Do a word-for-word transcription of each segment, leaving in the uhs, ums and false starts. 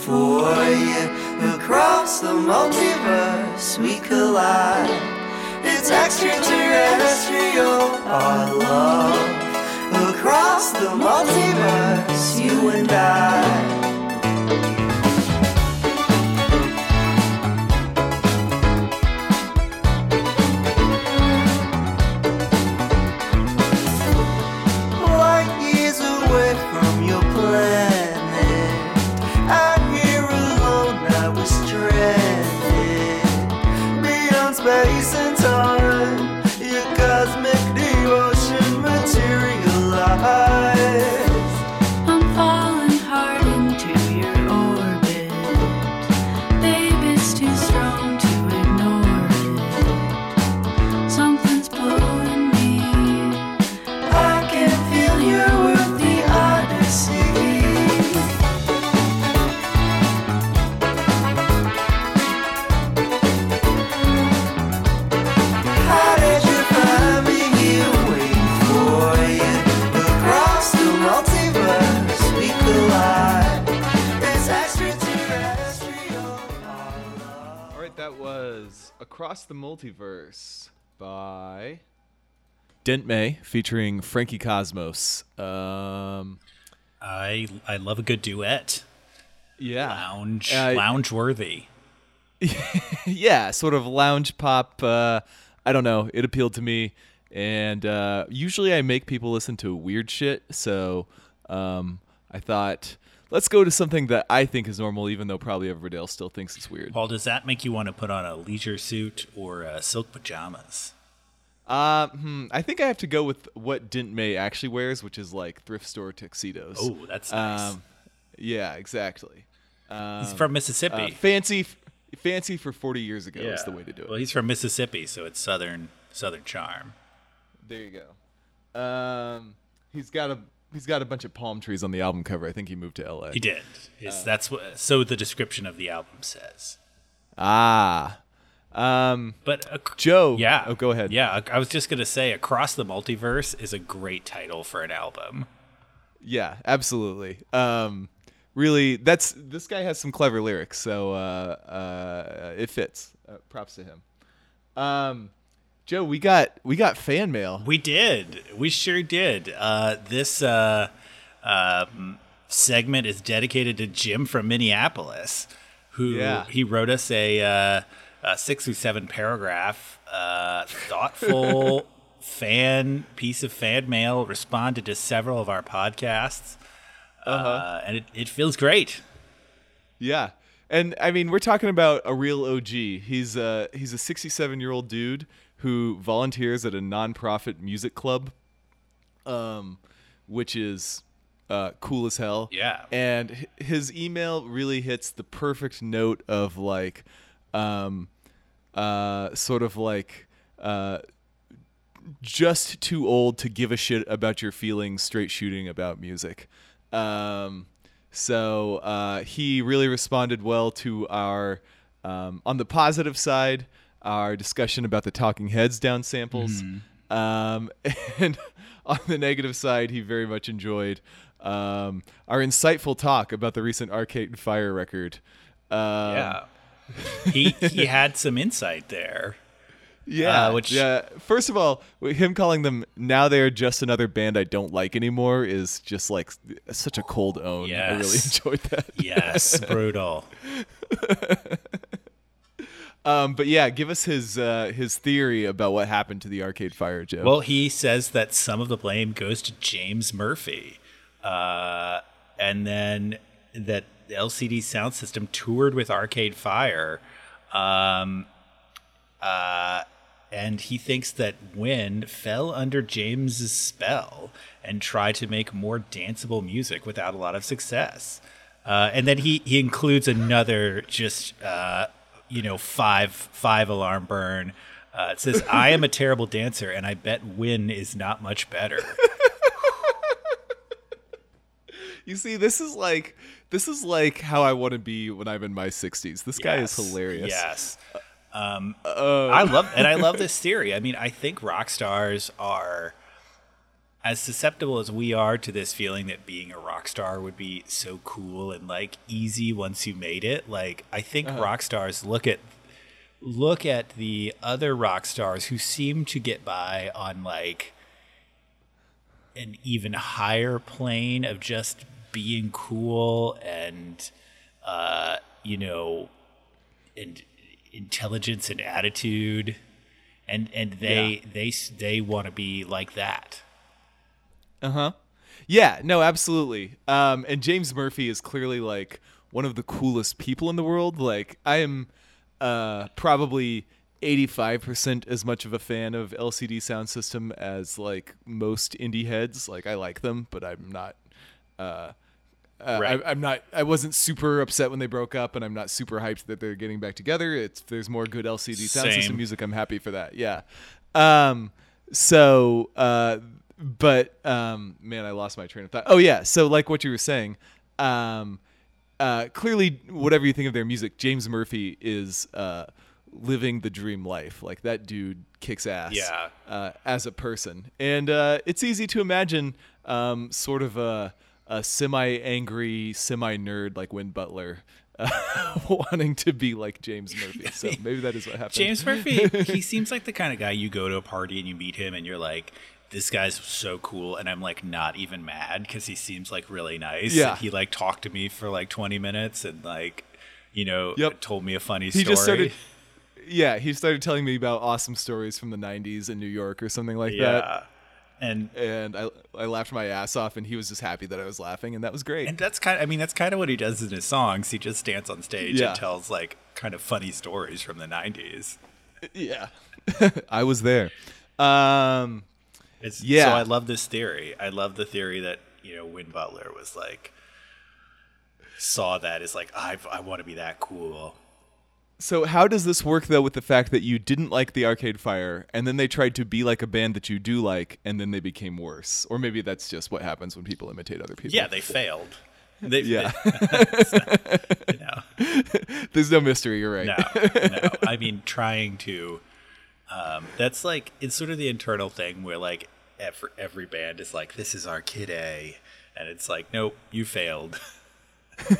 for you. Across the multiverse we collide. It's extraterrestrial, our love. Across the multiverse, you and I. Across the Multiverse by Dent May featuring Frankie Cosmos. Um, I I love a good duet. Yeah, lounge uh, lounge worthy. Yeah, sort of lounge pop. Uh, I don't know. It appealed to me, and uh, usually I make people listen to weird shit. So um, I thought, let's go to something that I think is normal, even though probably everybody else still thinks it's weird. Paul, does that make you want to put on a leisure suit or uh, silk pajamas? Uh, hmm, I think I have to go with what Dent May actually wears, which is like thrift store tuxedos. Oh, that's nice. Um, yeah, exactly. Um, he's from Mississippi. Uh, fancy fancy for forty years ago yeah. is the way to do it. Well, he's from Mississippi, so it's southern southern charm. There you go. Um, he's got a... He's got a bunch of palm trees on the album cover. I think he moved to L A. He did. It's, uh, that's what. So the description of the album says. Ah. Um, but uh, Joe. Yeah. Oh, go ahead. Yeah, I was just gonna say, Across the Multiverse is a great title for an album. Yeah, absolutely. Um, really, that's this guy has some clever lyrics, so uh, uh, it fits. Uh, props to him. Um. Joe, we got we got fan mail. We did. We sure did. Uh, this uh, um, segment is dedicated to Jim from Minneapolis, who yeah. he wrote us a, uh, a six or seven paragraph, uh, thoughtful fan piece of fan mail, responded to several of our podcasts, uh-huh. uh, and it, it feels great. Yeah. And, I mean, we're talking about a real O G. He's a, he's a sixty-seven-year-old dude who volunteers at a nonprofit music club, um, which is uh, cool as hell. Yeah. And his email really hits the perfect note of like, um, uh, sort of like, uh, just too old to give a shit about your feelings, straight shooting about music. Um, so uh, he really responded well to our, um, on the positive side, our discussion about the Talking Heads down samples. Mm. Um, and on the negative side, he very much enjoyed um, our insightful talk about the recent Arcade Fire record. Um, yeah. He he had some insight there. Yeah. Uh, which... yeah. First of all, him calling them, now they are just another band I don't like anymore, is just like such a cold own. Yes. I really enjoyed that. Yes. Brutal. Um, but yeah, give us his uh, his theory about what happened to the Arcade Fire, Joe. Well, he says that some of the blame goes to James Murphy, uh, and then that the L C D Soundsystem toured with Arcade Fire, um, uh, and he thinks that Wynn fell under James's spell and tried to make more danceable music without a lot of success. Uh, and then he he includes another just. Uh, you know, five five alarm burn. Uh, it says, I am a terrible dancer, and I bet Wynn is not much better. You see, this is like this is like how I want to be when I'm in my sixties. This yes. guy is hilarious. Yes. Um, uh, I love and I love this theory. I mean, I think rock stars are as susceptible as we are to this feeling that being a rock star would be so cool and like easy once you made it, like I think uh-huh. rock stars look at look at the other rock stars who seem to get by on like an even higher plane of just being cool and uh, you know, and intelligence and attitude, and and they yeah. they they want to be like that. Uh-huh. Yeah, no, absolutely. Um, and James Murphy is clearly like one of the coolest people in the world. Like I am uh, probably eighty-five percent as much of a fan of L C D Soundsystem as like most indie heads. Like I like them, but I'm not, uh, uh, right. I, I'm not, I wasn't super upset when they broke up, and I'm not super hyped that they're getting back together. It's, there's more good L C D Soundsystem music. I'm happy for that. Yeah. Um, so, uh, But, um, man, I lost my train of thought. Oh, yeah. So, like what you were saying, um, uh, clearly, whatever you think of their music, James Murphy is uh, living the dream life. Like, that dude kicks ass yeah. uh, as a person. And uh, it's easy to imagine um, sort of a, a semi-angry, semi-nerd like Wynn Butler uh, wanting to be like James Murphy. So maybe that is what happened. James Murphy, he seems like the kind of guy you go to a party and you meet him and you're like, this guy's so cool, and I'm like not even mad because he seems like really nice. Yeah. And he like talked to me for like twenty minutes and like, you know, yep. told me a funny he story. Just started, yeah, he started telling me about awesome stories from the nineties in New York or something like yeah. that. And and I I laughed my ass off, and he was just happy that I was laughing, and that was great. And that's kind of, I mean, that's kind of what he does in his songs. He just stands on stage yeah. and tells like kind of funny stories from the nineties. Yeah, I was there. Um... It's, yeah. So I love this theory. I love the theory that, you know, Wynn Butler was like, saw that as like, I I want to be that cool. So how does this work, though, with the fact that you didn't like the Arcade Fire, and then they tried to be like a band that you do like, and then they became worse? Or maybe that's just what happens when people imitate other people. Yeah, they failed. They, yeah. They, so, you know. There's no mystery, you're right. No, no. I mean, trying to... Um, that's like, it's sort of the internal thing where like every, every band is like, this is our kid A, and it's like, nope, you failed.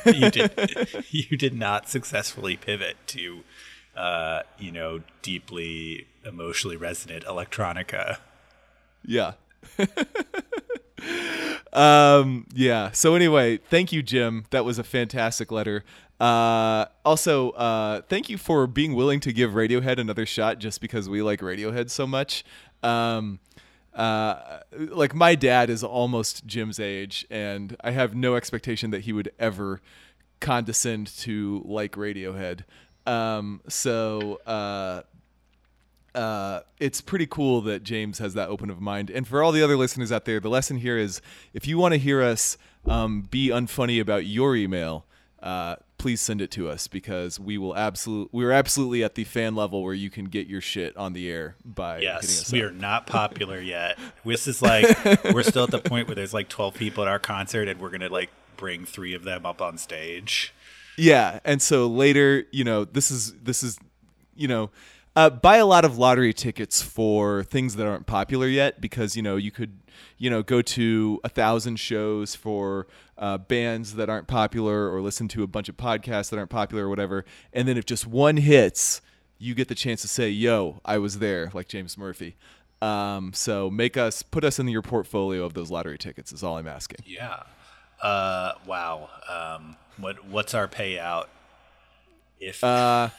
you did, you did not successfully pivot to, uh, you know, deeply emotionally resonant electronica. Yeah. um, yeah. So anyway, thank you, Jim. That was a fantastic letter. Uh, also, uh, thank you for being willing to give Radiohead another shot just because we like Radiohead so much. Um, uh, like my dad is almost Jim's age, and I have no expectation that he would ever condescend to like Radiohead. Um, so, uh, uh, it's pretty cool that James has that open of mind. And for all the other listeners out there, the lesson here is if you want to hear us, um, be unfunny about your email, uh, please send it to us, because we will absolutely, we're absolutely at the fan level where you can get your shit on the air by yes, hitting us we up. Are not popular yet. This is like, we're still at the point where there's like twelve people at our concert, and we're going to like bring three of them up on stage. Yeah. And so later, you know, this is, this is, you know, uh, buy a lot of lottery tickets for things that aren't popular yet, because, you know, you could, you know, go to a thousand shows for, Uh, bands that aren't popular, or listen to a bunch of podcasts that aren't popular or whatever. And then if just one hits, you get the chance to say, yo, I was there, like James Murphy. Um, so make us, put us in your portfolio of those lottery tickets is all I'm asking. Yeah. Uh, wow. Um, what What's our payout? If uh,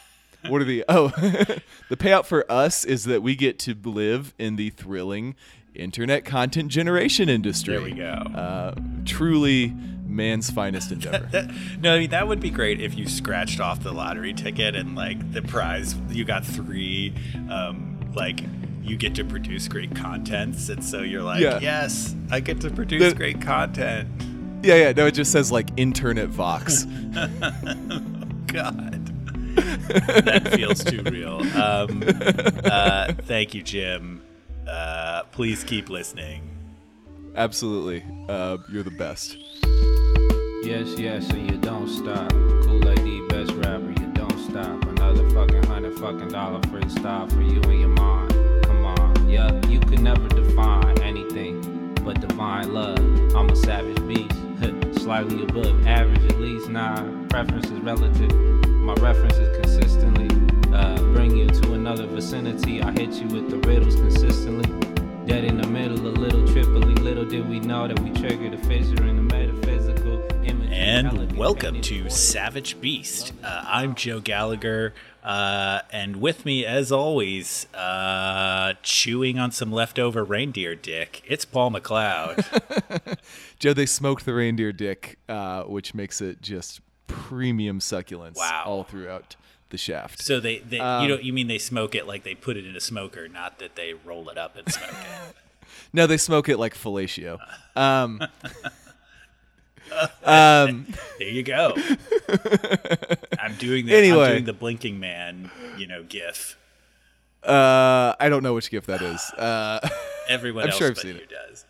What are the, oh, the payout for us is that we get to live in the thrilling internet content generation industry. There we go. Uh, truly man's finest endeavor. that, that, no, I mean, that would be great if you scratched off the lottery ticket and like the prize, you got three, um, like you get to produce great contents. And so you're like, yeah. yes, I get to produce the, great content. Yeah. Yeah. No, it just says like internet Vox. Oh, God. That feels too real. Um, uh, thank you, Jim. Uh, please keep listening. Absolutely. Uh, you're the best. Yes, yes, and you don't stop. Kool Aid, the best rapper, you don't stop. Another fucking hundred fucking dollar freestyle for you and your mind. Come on, yeah, you can never define anything. but divine love. I'm a savage beast, slightly above average at least. Nah, preference is relative. My reference is consistently uh, bring you to another vicinity. I hit you with the riddles consistently. Dead in the middle, a little triply. Little did we know that we triggered a fissure in the metaphysical image. And welcome to Savage Beast. Uh, I'm Joe Gallagher. Uh, and with me, as always, uh, chewing on some leftover reindeer dick, it's Paul McLeod. Joe, they smoked the reindeer dick, uh, which makes it just premium succulence wow. all throughout the shaft. So they, they um, you don't, you mean they smoke it like they put it in a smoker, not that they roll it up and smoke it. No, they smoke it like fellatio. Um, um, there you go. I'm doing the anyway. I'm doing the blinking man, you know, gif. Uh, I don't know which gif that is. Uh, Everyone I'm else sure but you it. does.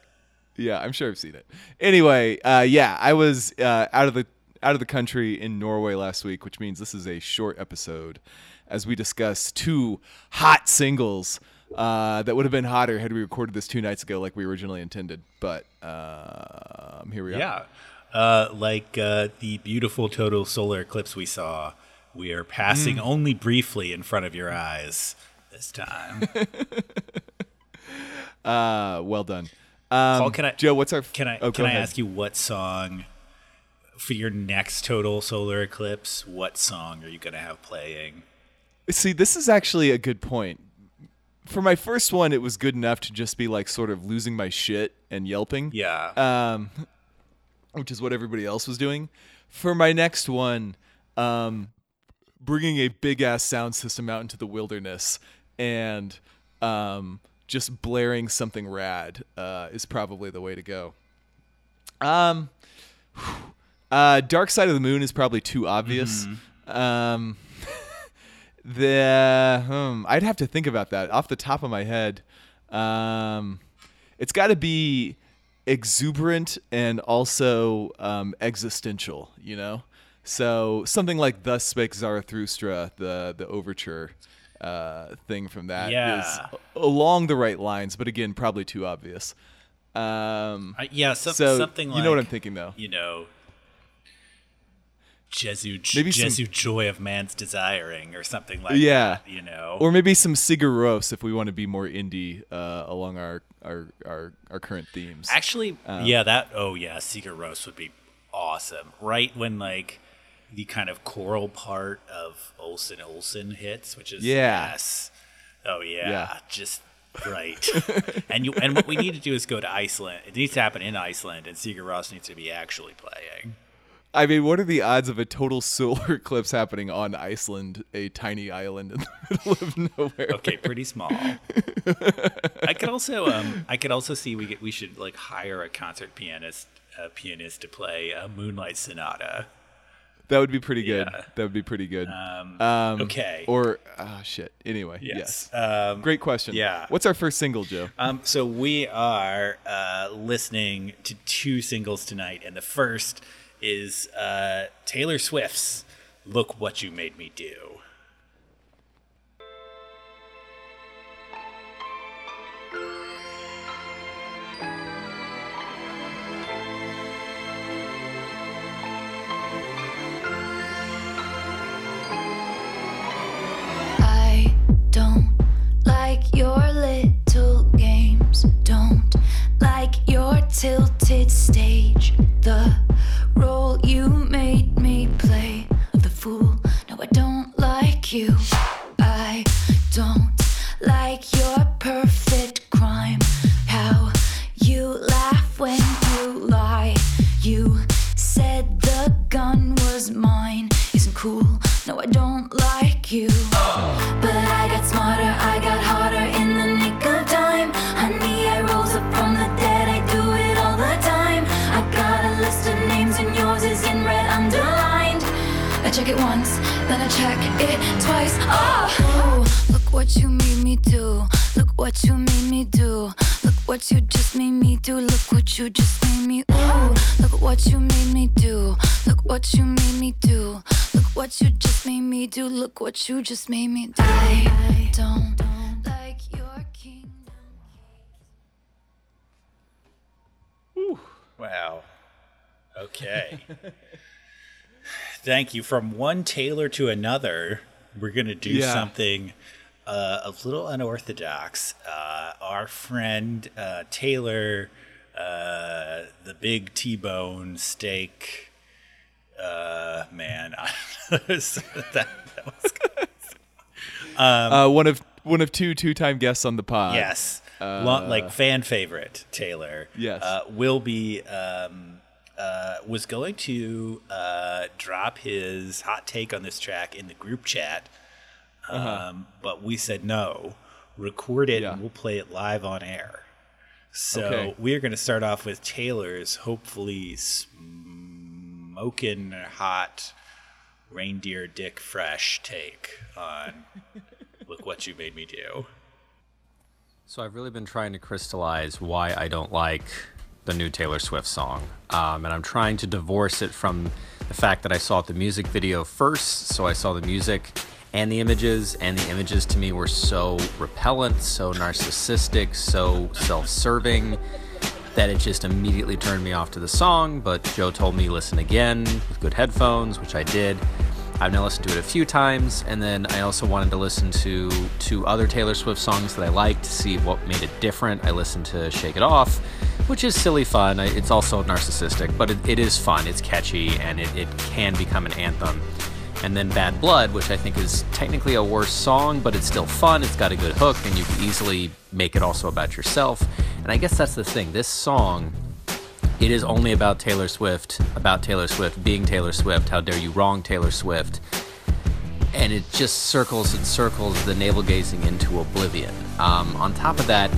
Yeah, I'm sure I've seen it. Anyway, uh, yeah, I was uh, out of the out of the country in Norway last week, which means this is a short episode as we discuss two hot singles uh, that would have been hotter had we recorded this two nights ago like we originally intended. But uh, here we are. Yeah. Uh, like uh, the beautiful total solar eclipse we saw, we are passing mm. only briefly in front of your eyes this time. uh, well done. Um, Paul, can I, Joe, what's our... F- can I, oh, can I ask you what song... For your next total solar eclipse, what song are you going to have playing? See, this is actually a good point. For my first one, it was good enough to just be like sort of losing my shit and yelping. Yeah. Um, which is what everybody else was doing. For my next one, um, bringing a big-ass sound system out into the wilderness and um, just blaring something rad uh, is probably the way to go. Um... Whew. Uh, Dark Side of the Moon is probably too obvious. Mm-hmm. Um, the um, I'd have to think about that off the top of my head. Um, it's got to be exuberant and also um, existential, you know. So something like "Thus Spake Zarathustra," the the overture uh, thing from that yeah. is along the right lines, but again, probably too obvious. Um, uh, yeah, so, so something like you know what I'm thinking though. You know. Jesu, maybe Jesu some, joy of man's desiring or something like yeah. that, you know. Or maybe some Sigur Rós if we want to be more indie uh, along our, our our our current themes. Actually, um, yeah, that, oh yeah, Sigur Rós would be awesome. Right when like the kind of choral part of Olsen Olsen hits, which is yeah. yes. Oh yeah, yeah. just right. and you and what we need to do is go to Iceland. It needs to happen in Iceland and Sigur Rós needs to be actually playing. I mean, what are the odds of a total solar eclipse happening on Iceland, a tiny island in the middle of nowhere? Okay, pretty small. I could also, um, I could also see we get, we should like hire a concert pianist, uh, pianist to play a Moonlight Sonata. That would be pretty good. Yeah. That would be pretty good. Um, um, okay. Or oh shit. Anyway, yes. yes. Um, Great question. Yeah. What's our first single, Joe? Um, so we are uh, listening to two singles tonight, and the first is uh, Taylor Swift's Look What You Made Me Do. I don't like your little games, don't like your tilted stage, the role you made me play of the fool. No, I don't like you. I don't like your perfect crime. How you laugh when you lie. You said the gun was mine. Isn't cool. No, I don't like you. Oh. But I got smarter, I got harder in the nick of time. Honey, I rose up from the dead. I do it all the time. I got a list of names and yours is in red underlined. I check it once, then I check it twice. Oh, oh look what you made me do. Look what you made me do. Look what you just made me do. Look what you just made me. Ooh, look what you made me do. Look what you made me do. Look what you just made me do. Look what you just made me do. I don't like your kingdom. Wow. Okay. Thank you. From one Taylor to another, we're going to do yeah. something uh, a little unorthodox. Uh, our friend uh, Taylor, uh, the big T-bone steak uh, man. so that, that was good. Um, uh, one of one of two two-time guests on the pod. Yes. Uh, Long, like fan favorite Taylor. Yes. Uh, will be... Um, Uh, was going to uh, drop his hot take on this track in the group chat, um, uh-huh. but we said no, record it, yeah. and we'll play it live on air. So okay. we're going to start off with Taylor's hopefully smoking hot reindeer dick fresh take on Look What You Made Me Do. So I've really been trying to crystallize why I don't like the new Taylor Swift song. Um, and I'm trying to divorce it from the fact that I saw the music video first. So I saw the music and the images, and the images to me were so repellent, so narcissistic, so self-serving that it just immediately turned me off to the song. But Joe told me listen again with good headphones, which I did. I've now listened to it a few times. And then I also wanted to listen to two other Taylor Swift songs that I liked to see what made it different. I listened to Shake It Off, which is silly fun. It's also narcissistic, but it, it is fun. It's catchy, and it, it can become an anthem. And then Bad Blood, which I think is technically a worse song, but it's still fun. It's got a good hook, and you can easily make it also about yourself. And I guess that's the thing. This song, it is only about Taylor Swift, about Taylor Swift being Taylor Swift. How dare you wrong Taylor Swift? And it just circles and circles the navel-gazing into oblivion. Um, on top of that,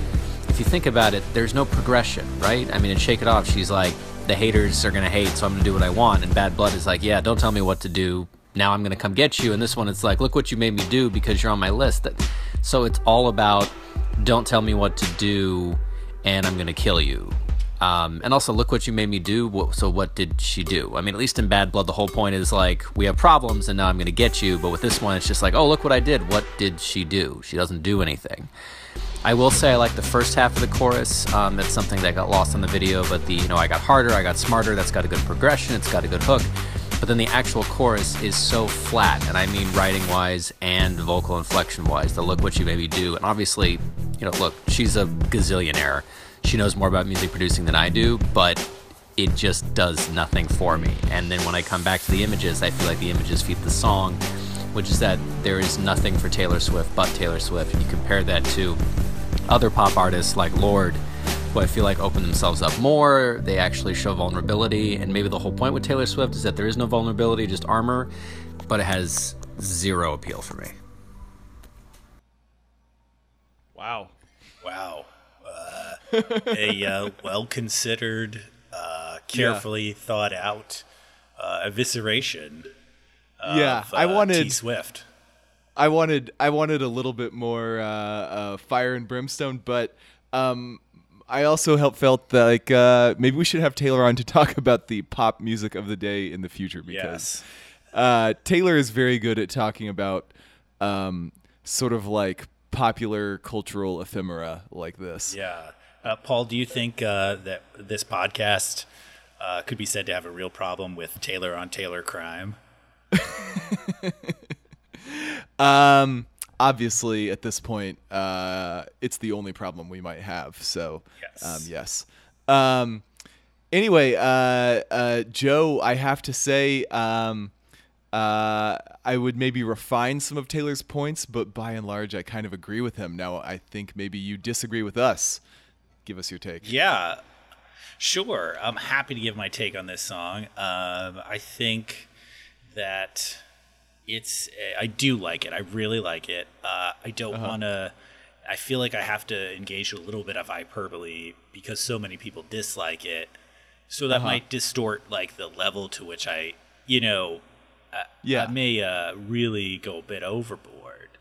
if you think about it, there's no progression, right? I mean, in Shake It Off, she's like, the haters are going to hate, so I'm going to do what I want. And Bad Blood is like, yeah, don't tell me what to do. Now I'm going to come get you. And this one, it's like, look what you made me do because you're on my list. So it's all about don't tell me what to do and I'm going to kill you. Um, and also, look what you made me do. So what did she do? I mean, at least in Bad Blood, the whole point is like, we have problems and now I'm going to get you. But with this one, it's just like, oh, look what I did. What did she do? She doesn't do anything. I will say I like the first half of the chorus. Um, that's something that got lost on the video, but the, you know, I got harder, I got smarter, that's got a good progression, it's got a good hook. But then the actual chorus is so flat, and I mean writing-wise and vocal inflection-wise, the look what you made me do. And obviously, you know, look, she's a gazillionaire. She knows more about music producing than I do, but it just does nothing for me. And then when I come back to the images, I feel like the images feed the song, which is that there is nothing for Taylor Swift but Taylor Swift. And you compare that to other pop artists like Lorde, who I feel like open themselves up more. They actually show vulnerability, and maybe the whole point with Taylor Swift is that there is no vulnerability, just armor, but it has zero appeal for me. Wow. Wow. Uh, a uh, well-considered, uh, carefully yeah. thought-out uh, evisceration of yeah, I uh, wanted- T. Swift. I wanted I wanted a little bit more uh, uh, fire and brimstone, but um, I also helped felt that, like uh, maybe we should have Taylor on to talk about the pop music of the day in the future, because yes. uh, Taylor is very good at talking about um, sort of like popular cultural ephemera like this. Yeah. Uh, Paul, do you think uh, that this podcast uh, could be said to have a real problem with Taylor on Taylor crime? Um, obviously at this point, uh, it's the only problem we might have. So, yes. um, yes. Um, anyway, uh, uh, Joe, I have to say, um, uh, I would maybe refine some of Taylor's points, but by and large, I kind of agree with him. Now I think maybe you disagree with us. Give us your take. Yeah, sure. I'm happy to give my take on this song. Um, I think that, It's I do like it. I really like it. Uh, I don't uh-huh. want to. I feel like I have to engage a little bit of hyperbole because so many people dislike it. So that uh-huh. might distort like the level to which I, you know, I, yeah. I may uh, really go a bit overboard.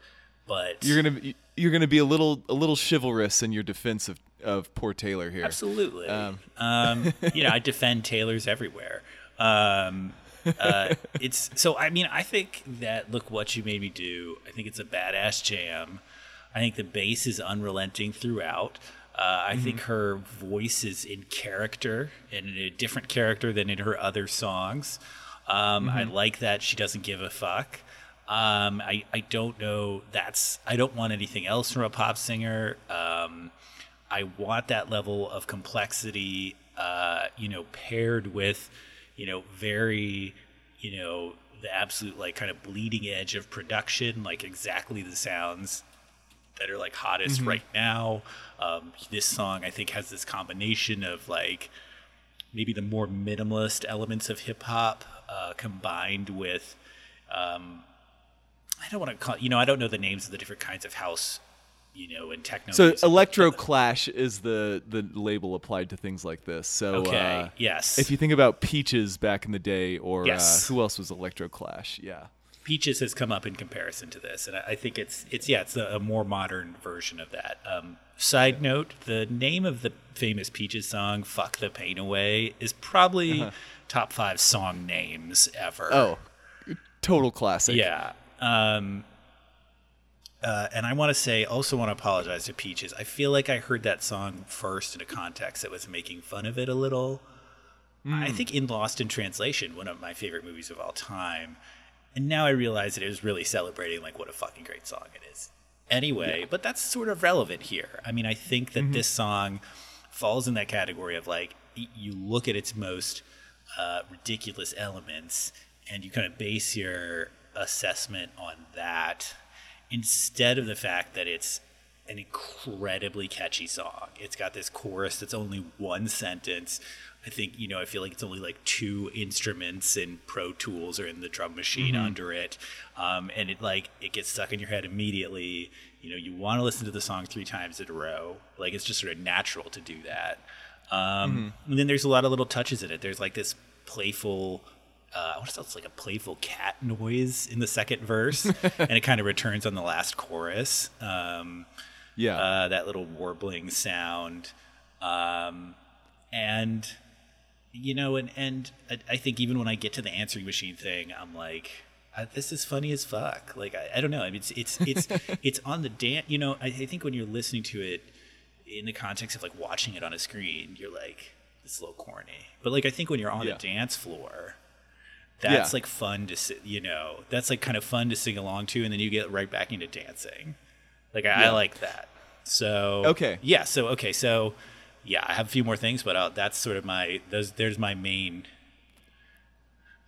But you're gonna be, you're gonna be a little a little chivalrous in your defense of, of poor Taylor here. Absolutely. Um, um, you know, I defend Taylors everywhere. Um, uh, it's so I mean, I think that Look What You Made Me Do, I think it's a badass jam. I think the bass is unrelenting throughout. Uh, I mm-hmm. think her voice is in character, and in a different character than in her other songs. Um, mm-hmm. I like that she doesn't give a fuck. Um, I, I don't know. That's I don't want anything else from a pop singer. Um, I want that level of complexity, uh, you know, paired with, you know, very, you know, the absolute like kind of bleeding edge of production, like exactly the sounds that are like hottest mm-hmm. right now. Um, this song, I think, has this combination of like maybe the more minimalist elements of hip hop uh, combined with, um, I don't want to call, you know, I don't know the names of the different kinds of house, you know, and techno. So electroclash is the, the label applied to things like this. So okay. uh, yes. If you think about Peaches back in the day, or yes. uh, who else was electroclash? Yeah. Peaches has come up in comparison to this, and I think it's it's yeah it's a, a more modern version of that. Um, side note: the name of the famous Peaches song "Fuck the Pain Away" is probably uh-huh. top five song names ever. Oh, total classic. Yeah, um, uh, and I want to say also want to apologize to Peaches. I feel like I heard that song first in a context that was making fun of it a little. Mm. I think in Lost in Translation, one of my favorite movies of all time. And now I realize that it was really celebrating, like, what a fucking great song it is. Anyway, yeah. but that's sort of relevant here. I mean, I think that mm-hmm. this song falls in that category of, like, you look at its most uh, ridiculous elements and you kind of base your assessment on that instead of the fact that it's an incredibly catchy song. It's got this chorus that's only one sentence. I think, you know, I feel like it's only like two instruments in Pro Tools or in the drum machine mm-hmm. under it. Um, and it like, it gets stuck in your head immediately. You know, you want to listen to the song three times in a row. Like, it's just sort of natural to do that. Um, mm-hmm. And then there's a lot of little touches in it. There's like this playful, uh, I want to say it's like a playful cat noise in the second verse. And it kind of returns on the last chorus. Um, yeah. Uh, that little warbling sound. Um, and... You know, and, and I think even when I get to the answering machine thing, I'm like, this is funny as fuck. Like, I, I don't know. I mean, it's it's it's it's on the dance. You know, I, I think when you're listening to it in the context of like watching it on a screen, you're like, it's a little corny. But like, I think when you're on yeah. the dance floor, that's yeah. like fun to sit. You know, that's like kind of fun to sing along to, and then you get right back into dancing. Like, I, yeah. I like that. So okay, yeah. So okay, so. Yeah, I have a few more things, but I'll, that's sort of my those, there's my main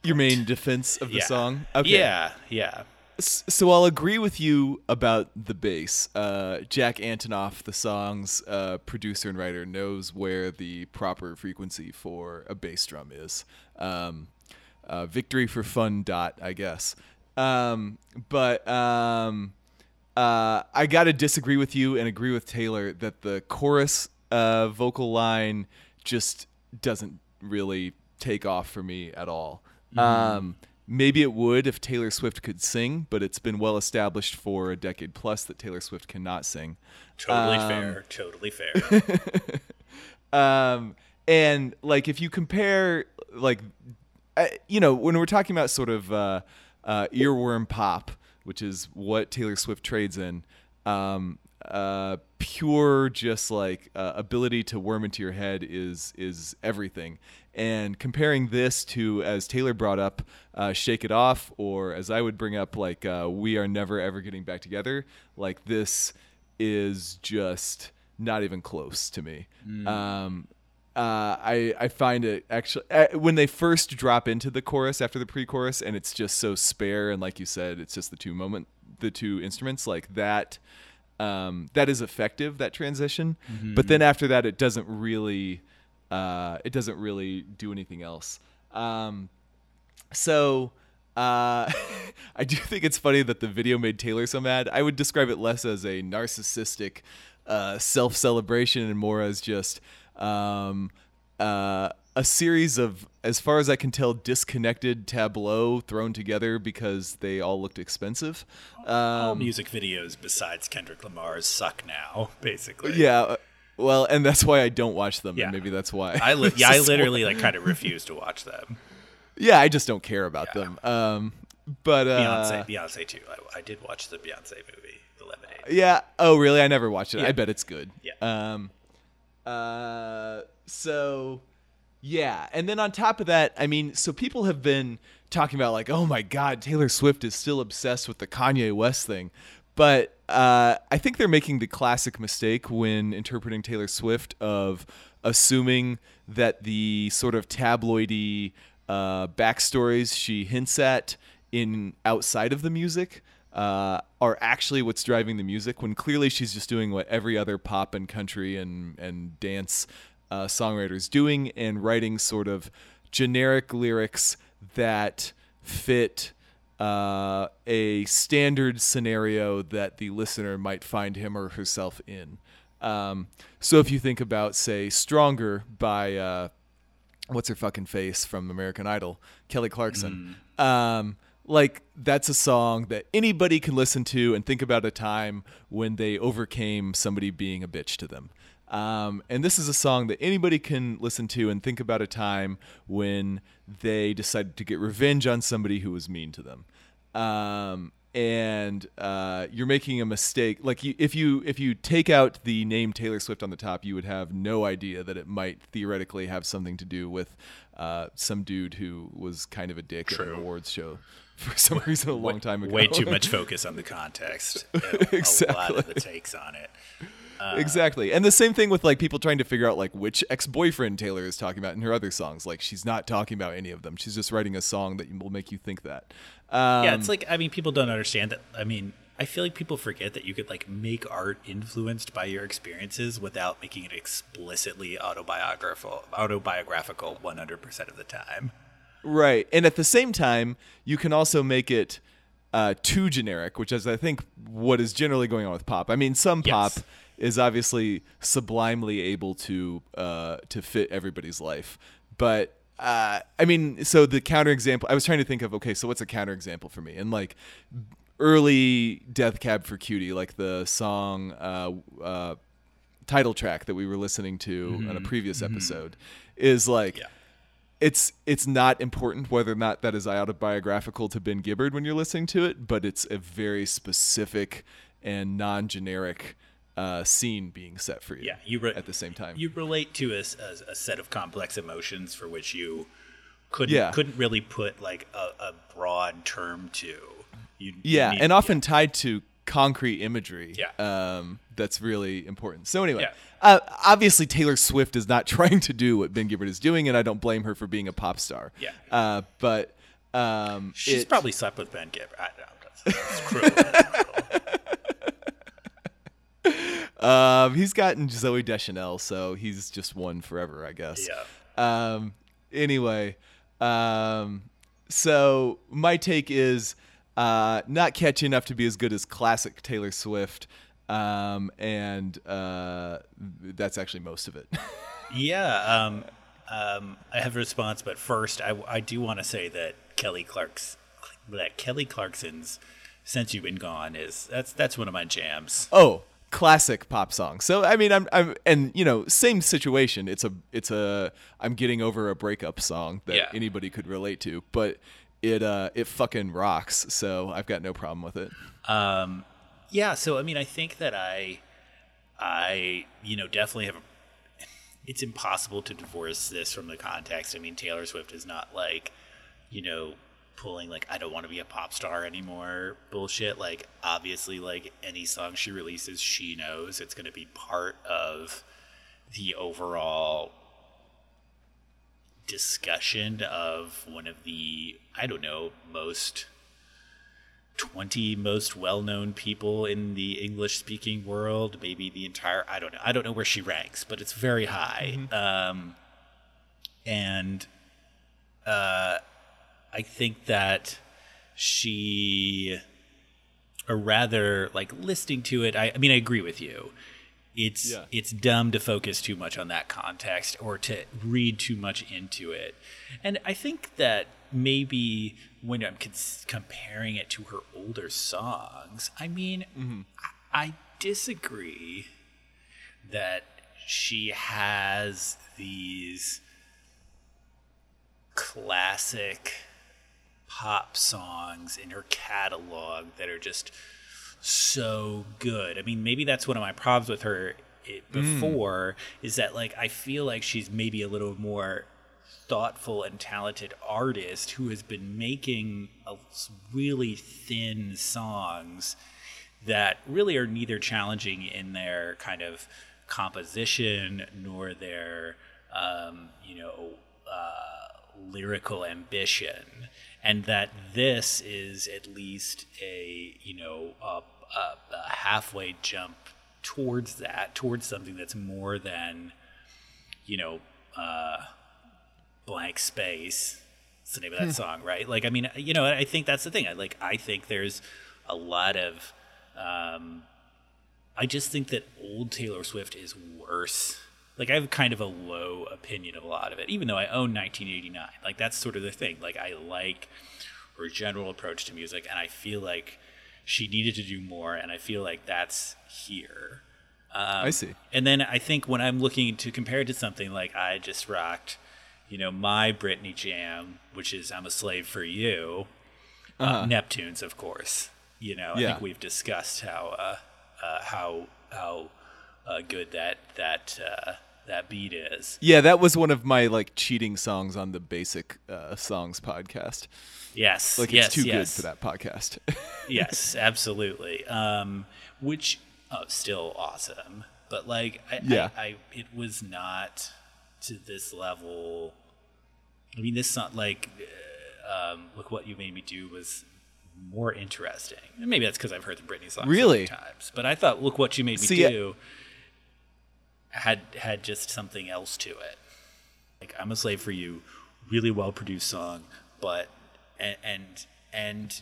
your main defense of the yeah. song. Okay. Yeah, yeah. So I'll agree with you about the bass. Uh, Jack Antonoff, the song's uh, producer and writer, knows where the proper frequency for a bass drum is. Um, uh, victory for fun dot, I guess. Um, but. Um, uh, I gotta disagree with you and agree with Taylor that the chorus. Uh, vocal line just doesn't really take off for me at all. Mm. Um, maybe it would if Taylor Swift could sing, but it's been well established for a decade plus that Taylor Swift cannot sing. Totally um, fair. Totally fair. um, and like, if you compare, like, I, you know, when we're talking about sort of uh, uh, earworm pop, which is what Taylor Swift trades in, um, uh pure just like uh, ability to worm into your head is is everything, and comparing this to, as Taylor brought up, uh Shake It Off, or as I would bring up, like uh We Are Never Ever Getting Back Together, like this is just not even close to me. mm. um Uh, I, I find it actually uh, when they first drop into the chorus after the pre-chorus, and it's just so spare, and like you said, it's just the two moment the two instruments, like that um, that is effective, that transition. Mm-hmm. But then after that, it doesn't really uh, it doesn't really do anything else. Um, so uh, I do think it's funny that the video made Taylor so mad. I would describe it less as a narcissistic uh, self-celebration and more as just Um, uh, a series of, as far as I can tell, disconnected tableaux thrown together because they all looked expensive. Um, all music videos besides Kendrick Lamar's suck now, basically. Yeah, well, and that's why I don't watch them, yeah. and maybe that's why. I li- yeah, I literally like kind of refuse to watch them. Yeah, I just don't care about yeah. them. Um, but uh, Beyonce, Beyonce too. I, I did watch the Beyonce movie, The Lemonade. Yeah. Oh, really? I never watched it. Yeah. I bet it's good. Yeah. Um. Uh, so yeah. And then on top of that, I mean, so people have been talking about like, oh my God, Taylor Swift is still obsessed with the Kanye West thing. But uh, I think they're making the classic mistake when interpreting Taylor Swift of assuming that the sort of tabloidy uh, backstories she hints at in outside of the music uh, are actually what's driving the music, when clearly she's just doing what every other pop and country and, and dance uh, songwriter is doing and writing sort of generic lyrics that fit uh, a standard scenario that the listener might find him or herself in. Um, so if you think about, say, Stronger by, uh, what's her fucking face from American Idol, Kelly Clarkson, mm. um, like that's a song that anybody can listen to and think about a time when they overcame somebody being a bitch to them. Um, and this is a song that anybody can listen to and think about a time when they decided to get revenge on somebody who was mean to them. Um, and uh, you're making a mistake. Like you, if you if you take out the name Taylor Swift on the top, you would have no idea that it might theoretically have something to do with uh, some dude who was kind of a dick True. At an awards show for some reason a long time ago. Way too much focus on the context. Exactly. A lot of the takes on it. Uh, exactly. And the same thing with like people trying to figure out like which ex-boyfriend Taylor is talking about in her other songs. Like she's not talking about any of them. She's just writing a song that will make you think that. Um, yeah, it's like, I mean, people don't understand that. I mean, I feel like people forget that you could like make art influenced by your experiences without making it explicitly autobiographical, autobiographical one hundred percent of the time. Right. And at the same time, you can also make it uh, too generic, which is, I think, what is generally going on with pop. I mean, some yes. pop is obviously sublimely able to uh, to fit everybody's life. But, uh, I mean, so the counterexample, I was trying to think of, okay, so what's a counterexample for me? And, like, early Death Cab for Cutie, like the song uh, uh, title track that we were listening to mm-hmm. on a previous mm-hmm. episode is, like... Yeah. It's it's not important whether or not that is autobiographical to Ben Gibbard when you're listening to it, but it's a very specific and non-generic uh, scene being set for you, yeah, you re- at the same time. You relate to a, a, a set of complex emotions for which you couldn't yeah. couldn't really put like a, a broad term to. You yeah, need, and often yeah. tied to concrete imagery. Yeah. Um, that's really important. So anyway, yeah. uh, obviously Taylor Swift is not trying to do what Ben Gibbard is doing, and I don't blame her for being a pop star. Yeah. Uh, but um, she's it, probably slept with Ben Gibbard. I know that's, that's cruel. That's cruel. Um, he's gotten Zoe Deschanel, so he's just won forever, I guess. Yeah. Um, anyway, um, so my take is uh, not catchy enough to be as good as classic Taylor Swift. Um, and, uh, that's actually most of it. yeah. Um, um, I have a response, but first I, I do want to say that Kelly Clark's, that Kelly Clarkson's Since You've Been Gone is, that's, that's one of my jams. Oh, classic pop song. So, I mean, I'm, I'm, and you know, same situation. It's a, it's a, I'm getting over a breakup song that yeah. anybody could relate to, but it, uh, it fucking rocks. So I've got no problem with it. Um, Yeah, so I mean, I think that I, I you know, definitely have. A, it's impossible to divorce this from the context. I mean, Taylor Swift is not like, you know, pulling like I don't want to be a pop star anymore bullshit. Like obviously, like any song she releases, she knows it's going to be part of the overall discussion of one of the I don't know most. twenty most well-known people in the English-speaking world, maybe the entire, I don't know. I don't know where she ranks, but it's very high. Mm-hmm. Um, and uh, I think that she, or rather, like, listening to it, I, I mean, I agree with you. It's yeah. it's dumb to focus too much on that context or to read too much into it. And I think that maybe when I'm cons- comparing it to her older songs, I mean, mm-hmm. I-, I disagree that she has these classic pop songs in her catalog that are just so good. I mean, maybe that's one of my problems with her it before, mm. is that, like, I feel like she's maybe a little more thoughtful and talented artist who has been making a really thin songs that really are neither challenging in their kind of composition nor their, um, you know, uh, lyrical ambition. And that this is at least a, you know, a, a, a halfway jump towards that, towards something that's more than, you know, uh, Blank Space. It's the name of that hmm. song, right? Like, I mean, you know, I think that's the thing. I like, I think there's a lot of, um, I just think that old Taylor Swift is worse. Like, I have kind of a low opinion of a lot of it, even though I own nineteen eighty-nine. Like, that's sort of the thing. Like, I like her general approach to music, and I feel like she needed to do more, and I feel like that's here. Um, I see. And then I think when I'm looking to compare it to something like I just rocked, you know, my Britney jam, which is I'm a Slave for You, uh-huh. uh, Neptune's, of course. You know, yeah. I think we've discussed how uh, uh, how how uh, good that that uh, that beat is. Yeah, that was one of my, like, cheating songs on the Basic uh, Songs podcast. Yes, like, it's yes, too yes. good for that podcast. Yes, absolutely. Um, which oh, still awesome, but like, I, yeah. I, I it was not to this level. I mean, this song, like, uh, um, Look What You Made Me Do was more interesting. And maybe that's because I've heard the Britney songs really? so many times. But I thought Look What You Made Me See, Do had had just something else to it. Like, I'm a Slave for You, really well produced song, but and and and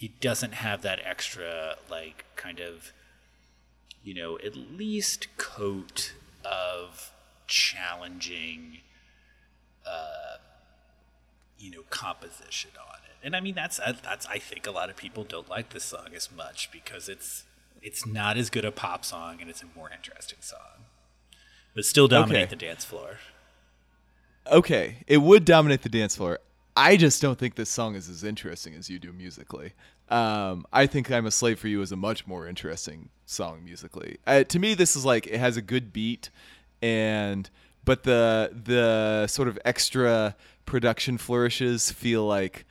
it doesn't have that extra, like, kind of, you know, at least coat of challenging uh you know composition on it. And I mean, that's that's I think a lot of people don't like this song as much because it's it's not as good a pop song and it's a more interesting song, but still dominate okay. the dance floor. Okay, it would dominate the dance floor. I just don't think this song is as interesting as you do musically. Um, I think I'm a Slave for You is a much more interesting song musically. Uh, to me, this is like, it has a good beat. And but the the sort of extra production flourishes feel like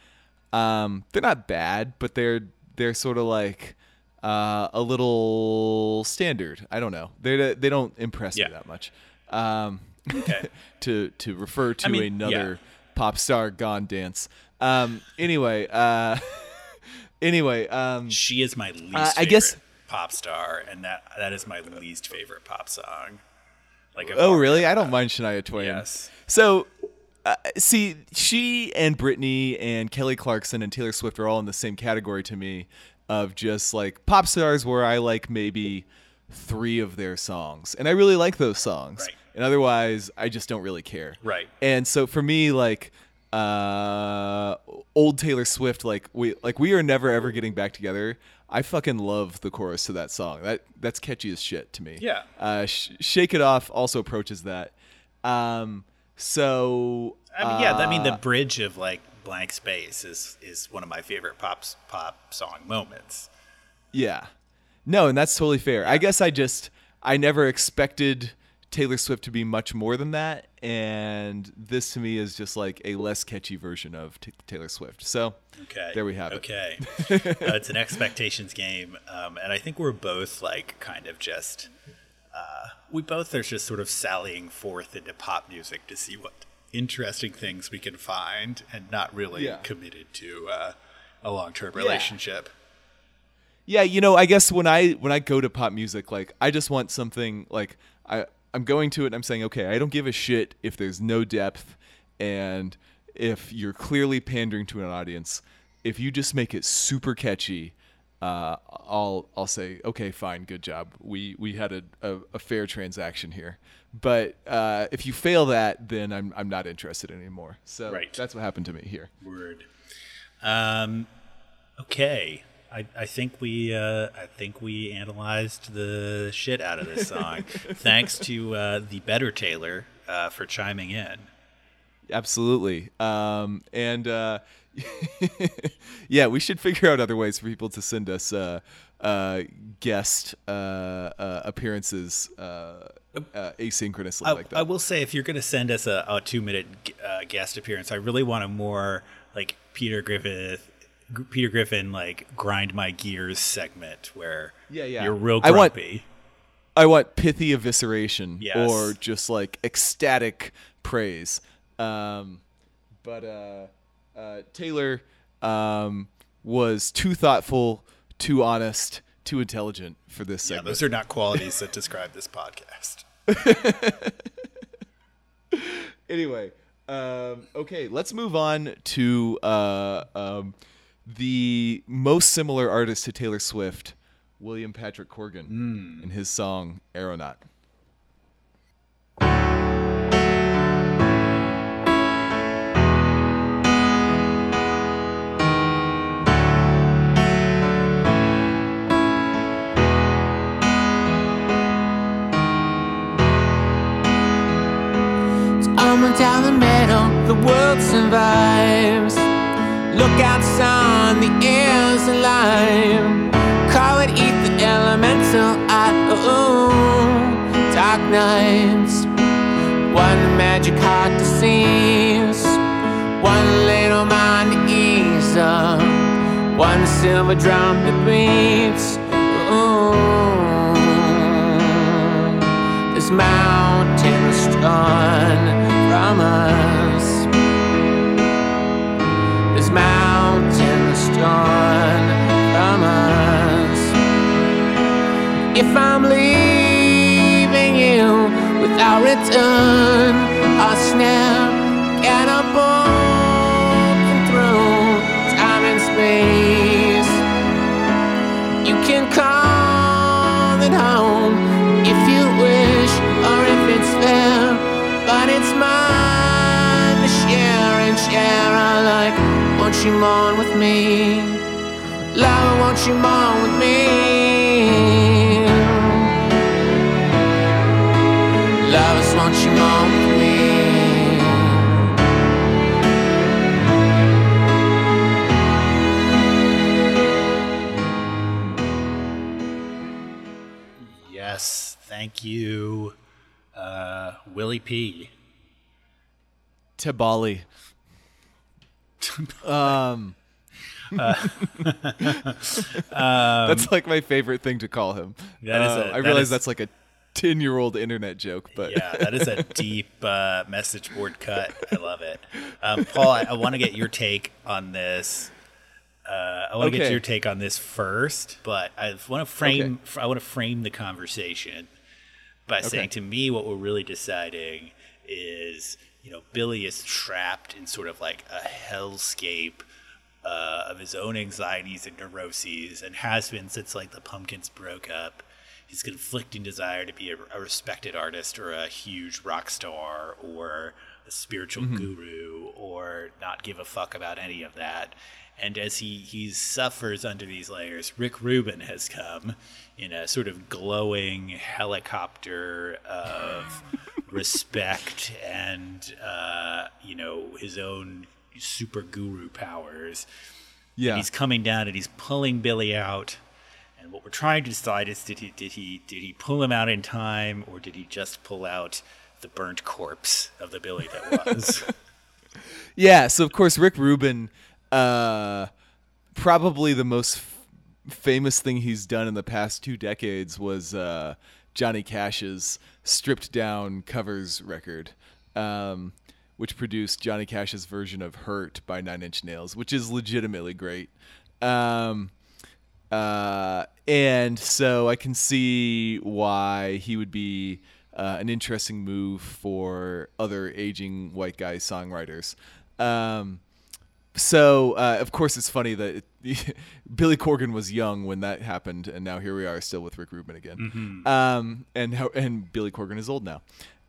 um, they're not bad, but they're they're sort of like uh, a little standard. I don't know. They they don't impress yeah. me that much. Um, okay. to to refer to I mean, another yeah. pop star gone dance. Um, anyway, uh, anyway, um, she is my least uh, I guess pop star, and that that is my least favorite pop song. Like oh, really? I don't mind Shania Twain. Yes. So, uh, see, she and Britney and Kelly Clarkson and Taylor Swift are all in the same category to me of just, like, pop stars where I like maybe three of their songs. And I really like those songs. Right. And otherwise, I just don't really care. Right. And so for me, like, uh, old Taylor Swift, like we, like We Are Never Ever Getting Back Together, I fucking love the chorus to that song. That that's catchy as shit to me. Yeah. Uh, sh- Shake It Off also approaches that. Um, so I mean, yeah, uh, I mean the bridge of, like, Blank Space is is one of my favorite pop pop song moments. Yeah. No, and that's totally fair. Yeah. I guess I just I never expected Taylor Swift to be much more than that, and this to me is just like a less catchy version of t- Taylor Swift. So okay. there we have it. Okay, uh, it's an expectations game, um, and I think we're both, like, kind of just uh, we both are just sort of sallying forth into pop music to see what interesting things we can find, and not really yeah. committed to uh, a long-term yeah. relationship. Yeah, you know, I guess when I when I go to pop music, like, I just want something like I. I'm going to it and I'm saying, okay, I don't give a shit if there's no depth and if you're clearly pandering to an audience. If you just make it super catchy, uh, I'll I'll say, okay, fine, good job. We we had a, a, a fair transaction here. But uh, if you fail that, then I'm I'm not interested anymore. So right. that's what happened to me here. Word. Um, okay. I, I think we uh, I think we analyzed the shit out of this song. Thanks to uh, the better Taylor uh, for chiming in. Absolutely. Um, and uh, Yeah, we should figure out other ways for people to send us uh, uh, guest uh, uh, appearances uh, uh, asynchronously I, like that. I will say, if you're going to send us a, a two-minute uh, guest appearance, I really want a more like Peter Griffith, Peter Griffin, like grind my gears segment where yeah, yeah. you're real grumpy. I want, I want pithy evisceration yes. or just like ecstatic praise. Um, but uh, uh, Taylor um, was too thoughtful, too honest, too intelligent for this segment. Yeah, those are not qualities that describe this podcast. Anyway, um, okay, let's move on to uh, um, the most similar artist to Taylor Swift, William Patrick Corgan, mm. in his song Aeronaut. Down the middle, the world survives. Look out, son, the air's alive. Call it ether, elemental, I own. Dark nights, one magic heart deceives, one little mind to ease up, one silver drum that beats. Ooh, this mountain strong. Us. This mountain's torn from us. If I'm leaving you without return, I'll snap, get up and through time and space. You can call it home if you wish, or if it's fair, but it's mine to share and share. I like, won't you mourn with me? Love, won't you mourn with me? Love, won't you mourn with me? Yes, thank you. Uh, Willie P. To Bali. um, uh, that's like my favorite thing to call him. That is. A, uh, I that realize is, that's like a ten-year-old internet joke, but yeah, that is a deep uh, message board cut. I love it, um, Paul. I, I want to get your take on this. Uh, I want to okay. get your take on this first, but I want to frame. Okay. I want to frame the conversation by saying, okay. to me, what we're really deciding is, you know, Billy is trapped in sort of like a hellscape uh, of his own anxieties and neuroses, and has been since like the Pumpkins broke up. His conflicting desire to be a, a respected artist or a huge rock star or a spiritual mm-hmm. guru, or not give a fuck about any of that. And as he, he suffers under these layers, Rick Rubin has come in a sort of glowing helicopter of respect and, uh, you know, his own super guru powers. Yeah. And he's coming down and he's pulling Billy out. And what we're trying to decide is, did he, did he, did he pull him out in time, or did he just pull out the burnt corpse of the Billy that was? Yeah. So of course, Rick Rubin, Uh, probably the most f- famous thing he's done in the past two decades was uh, Johnny Cash's stripped down covers record, um, which produced Johnny Cash's version of Hurt by Nine Inch Nails, which is legitimately great. Um, uh, and so I can see why he would be uh, an interesting move for other aging white guy songwriters. Um, So, uh, of course, it's funny that it, Billy Corgan was young when that happened, and now here we are still with Rick Rubin again. Mm-hmm. Um, and how, and Billy Corgan is old now.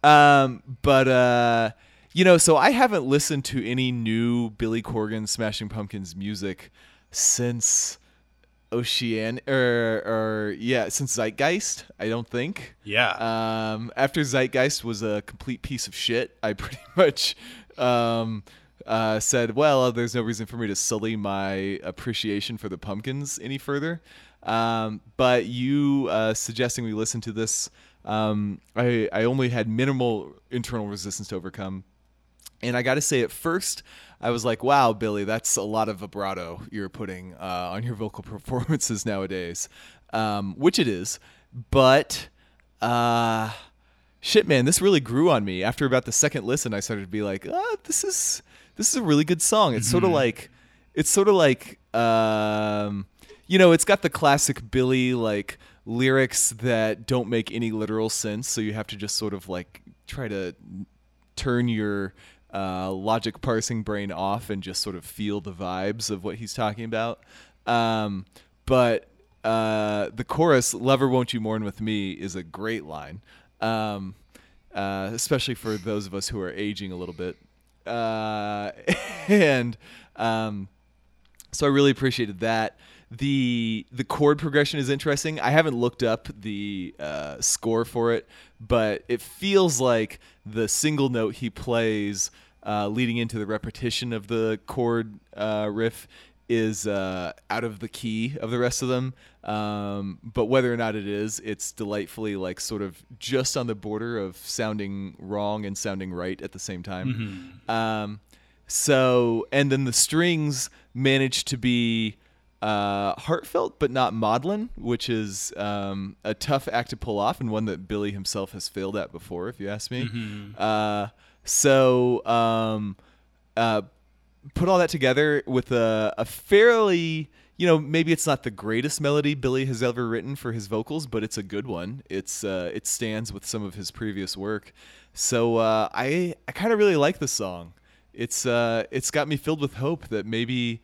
Um, but, uh, you know, so I haven't listened to any new Billy Corgan Smashing Pumpkins music since Ocean, or, or yeah, since Zeitgeist, I don't think. Yeah. Um, after Zeitgeist was a complete piece of shit, I pretty much... Um, uh, said, well, there's no reason for me to sully my appreciation for the Pumpkins any further. Um, but you uh, suggesting we listen to this, um, I, I only had minimal internal resistance to overcome. And I got to say, at first, I was like, wow, Billy, that's a lot of vibrato you're putting uh, on your vocal performances nowadays, um, which it is. But uh, shit, man, this really grew on me. After about the second listen, I started to be like, oh, this is this is a really good song. It's mm-hmm. sort of like it's sort of like, um, you know, it's got the classic Billy like lyrics that don't make any literal sense. So you have to just sort of like try to turn your uh, logic parsing brain off and just sort of feel the vibes of what he's talking about. Um, but uh, the chorus, "Lover, won't you mourn with me," is a great line, um, uh, especially for those of us who are aging a little bit. Uh, and um, so I really appreciated that. The the chord progression is interesting. I haven't looked up the uh, score for it, but it feels like the single note he plays uh, leading into the repetition of the chord uh, riff is uh, out of the key of the rest of them. Um, but whether or not it is, it's delightfully like sort of just on the border of sounding wrong and sounding right at the same time. Mm-hmm. Um, so and then the strings manage to be Uh, heartfelt but not maudlin, which is um, a tough act to pull off and one that Billy himself has failed at before, if you ask me. Mm-hmm. Uh, so um, uh, put all that together with a, a fairly, you know, maybe it's not the greatest melody Billy has ever written for his vocals, but it's a good one. It's uh, it stands with some of his previous work. So uh, I I kind of really like this song. It's uh, it's got me filled with hope that maybe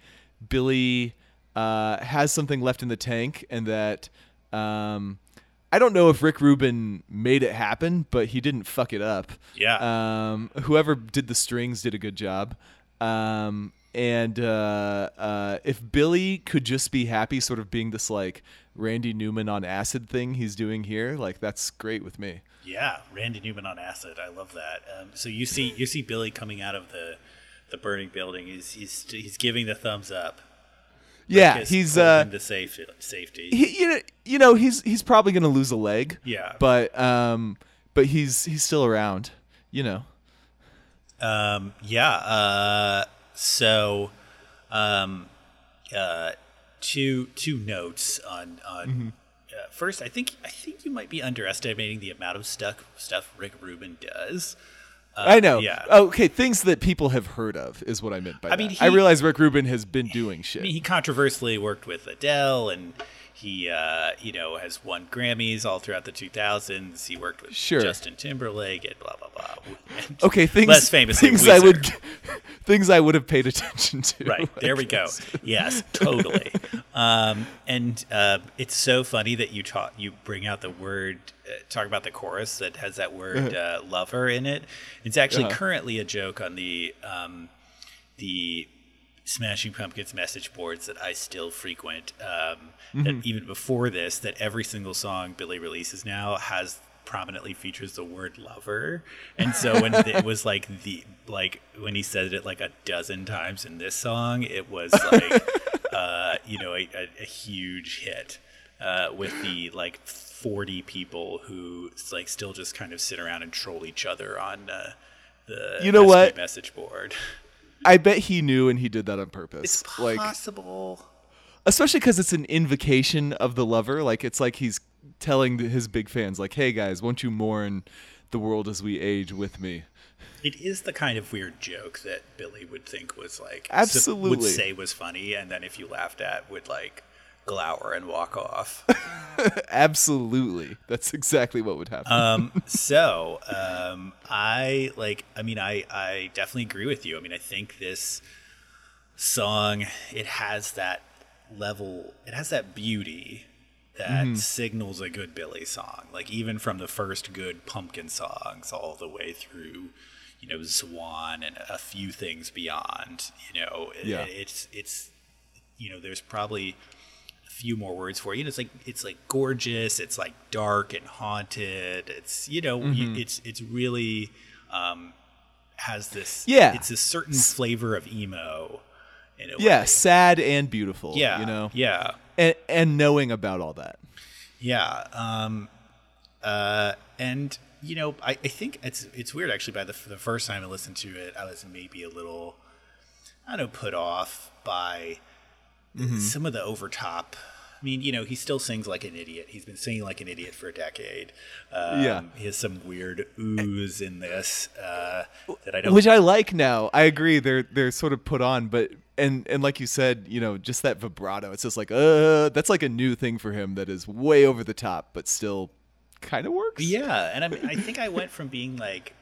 Billy Uh, has something left in the tank, and that um, I don't know if Rick Rubin made it happen, but he didn't fuck it up. Yeah. Um, whoever did the strings did a good job. Um, and uh, uh, if Billy could just be happy, sort of being this like Randy Newman on acid thing he's doing here, like that's great with me. Yeah, Randy Newman on acid. I love that. Um, so you see, you see Billy coming out of the the burning building. He's he's he's giving the thumbs up. Yeah, like he's uh, to safety. safety. He, you know, you know, he's he's probably going to lose a leg. Yeah, but um, but he's he's still around. You know. Um. Yeah. Uh. So, um, uh, two two notes on on. Mm-hmm. Uh, first, I think I think you might be underestimating the amount of stuff stuff Rick Rubin does. Uh, I know. Yeah. Okay, things that people have heard of is what I meant by I that. Mean, he, I realize Rick Rubin has been doing shit. I mean, he controversially worked with Adele, and he, uh, you know, has won Grammys all throughout the two thousands. He worked with sure. Justin Timberlake and blah blah blah. And okay, things less famously, things Weezer. I would things I would have paid attention to. Right there, I we guess. Go. Yes, totally. um, and uh, it's so funny that you talk, you bring out the word. Talk about the chorus that has that word uh, "lover" in it. It's actually uh-huh. currently a joke on the um, the Smashing Pumpkins message boards that I still frequent. Um, mm-hmm. That even before this, that every single song Billy releases now has prominently features the word "lover," and so when it was like the like when he said it like a dozen times in this song, it was like uh, you know a, a, a huge hit uh, with the like. forty people who like still just kind of sit around and troll each other on uh, the you know what? message board. I bet he knew and he did that on purpose. It's possible. Like, especially because it's an invocation of the lover. Like it's like he's telling his big fans, like, hey guys, won't you mourn the world as we age with me? It is the kind of weird joke that Billy would think was like... Absolutely. Would say was funny, and then if you laughed at, would like... glower and walk off. Absolutely, that's exactly what would happen. um so um i like i mean i i definitely agree with you. I mean, I think this song, it has that level, it has that beauty that mm-hmm. signals a good Billy song, like even from the first good Pumpkin songs all the way through, you know, Zwan and a few things beyond, you know. Yeah. it's it's you know, there's probably few more words for you. Know, it's like it's like gorgeous. It's like dark and haunted. It's, you know, mm-hmm. it's it's really um, has this, yeah, it's a certain flavor of emo in a yeah way. Sad and beautiful, yeah, you know, yeah, and and knowing about all that, yeah. um uh and you know, I, I think it's it's weird actually. By the, the first time I listened to it, I was maybe a little, I don't know, put off by mm-hmm. some of the overtop. I mean, you know, he still sings like an idiot. He's been singing like an idiot for a decade. Um, yeah, he has some weird ooze in this uh, that I don't, which I like now. I agree. They're they're sort of put on, but and and like you said, you know, just that vibrato. It's just like uh, that's like a new thing for him that is way over the top, but still kind of works. Yeah, and I mean, I think I went from being like